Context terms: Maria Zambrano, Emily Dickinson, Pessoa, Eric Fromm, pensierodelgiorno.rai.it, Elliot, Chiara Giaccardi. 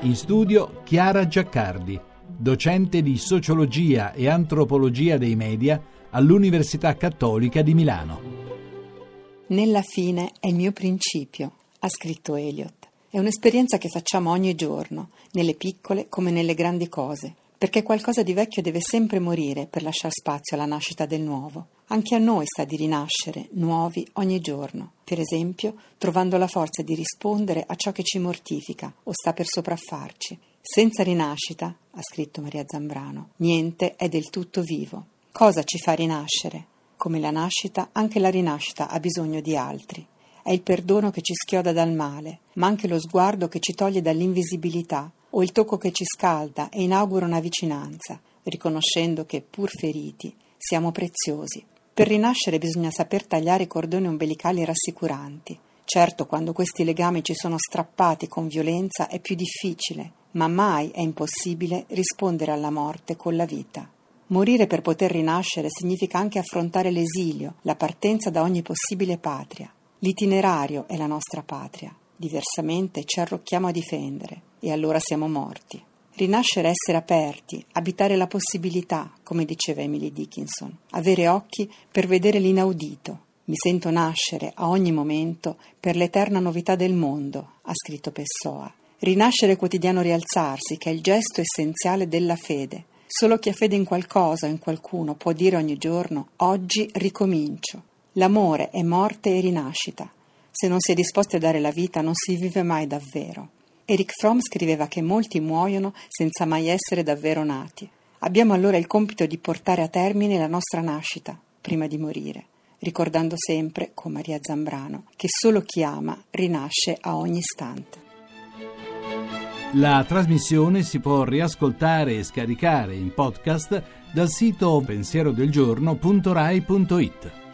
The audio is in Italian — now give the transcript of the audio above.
In studio Chiara Giaccardi, docente di Sociologia e Antropologia dei Media all'Università Cattolica di Milano. Nella fine è il mio principio, ha scritto Elliot. È un'esperienza che facciamo ogni giorno, nelle piccole come nelle grandi cose, perché qualcosa di vecchio deve sempre morire per lasciar spazio alla nascita del nuovo. Anche a noi sta di rinascere, nuovi, ogni giorno, per esempio trovando la forza di rispondere a ciò che ci mortifica o sta per sopraffarci. Senza rinascita, ha scritto Maria Zambrano, niente è del tutto vivo. Cosa ci fa rinascere? Come la nascita, anche la rinascita ha bisogno di altri. È il perdono che ci schioda dal male, ma anche lo sguardo che ci toglie dall'invisibilità o il tocco che ci scalda e inaugura una vicinanza, riconoscendo che, pur feriti, siamo preziosi. Per rinascere bisogna saper tagliare i cordoni ombelicali rassicuranti. Certo, quando questi legami ci sono strappati con violenza è più difficile, ma mai è impossibile rispondere alla morte con la vita. Morire per poter rinascere significa anche affrontare l'esilio, la partenza da ogni possibile patria. L'itinerario è la nostra patria, diversamente ci arrocchiamo a difendere e allora siamo morti. Rinascere è essere aperti, abitare la possibilità, come diceva Emily Dickinson, avere occhi per vedere l'inaudito. Mi sento nascere a ogni momento per l'eterna novità del mondo, ha scritto Pessoa. Rinascere quotidiano rialzarsi, che è il gesto essenziale della fede. Solo chi ha fede in qualcosa o in qualcuno può dire ogni giorno «Oggi ricomincio». L'amore è morte e rinascita. Se non si è disposti a dare la vita, non si vive mai davvero. Eric Fromm scriveva che molti muoiono senza mai essere davvero nati. Abbiamo allora il compito di portare a termine la nostra nascita, prima di morire, ricordando sempre, con Maria Zambrano, che solo chi ama rinasce a ogni istante. La trasmissione si può riascoltare e scaricare in podcast dal sito pensierodelgiorno.rai.it.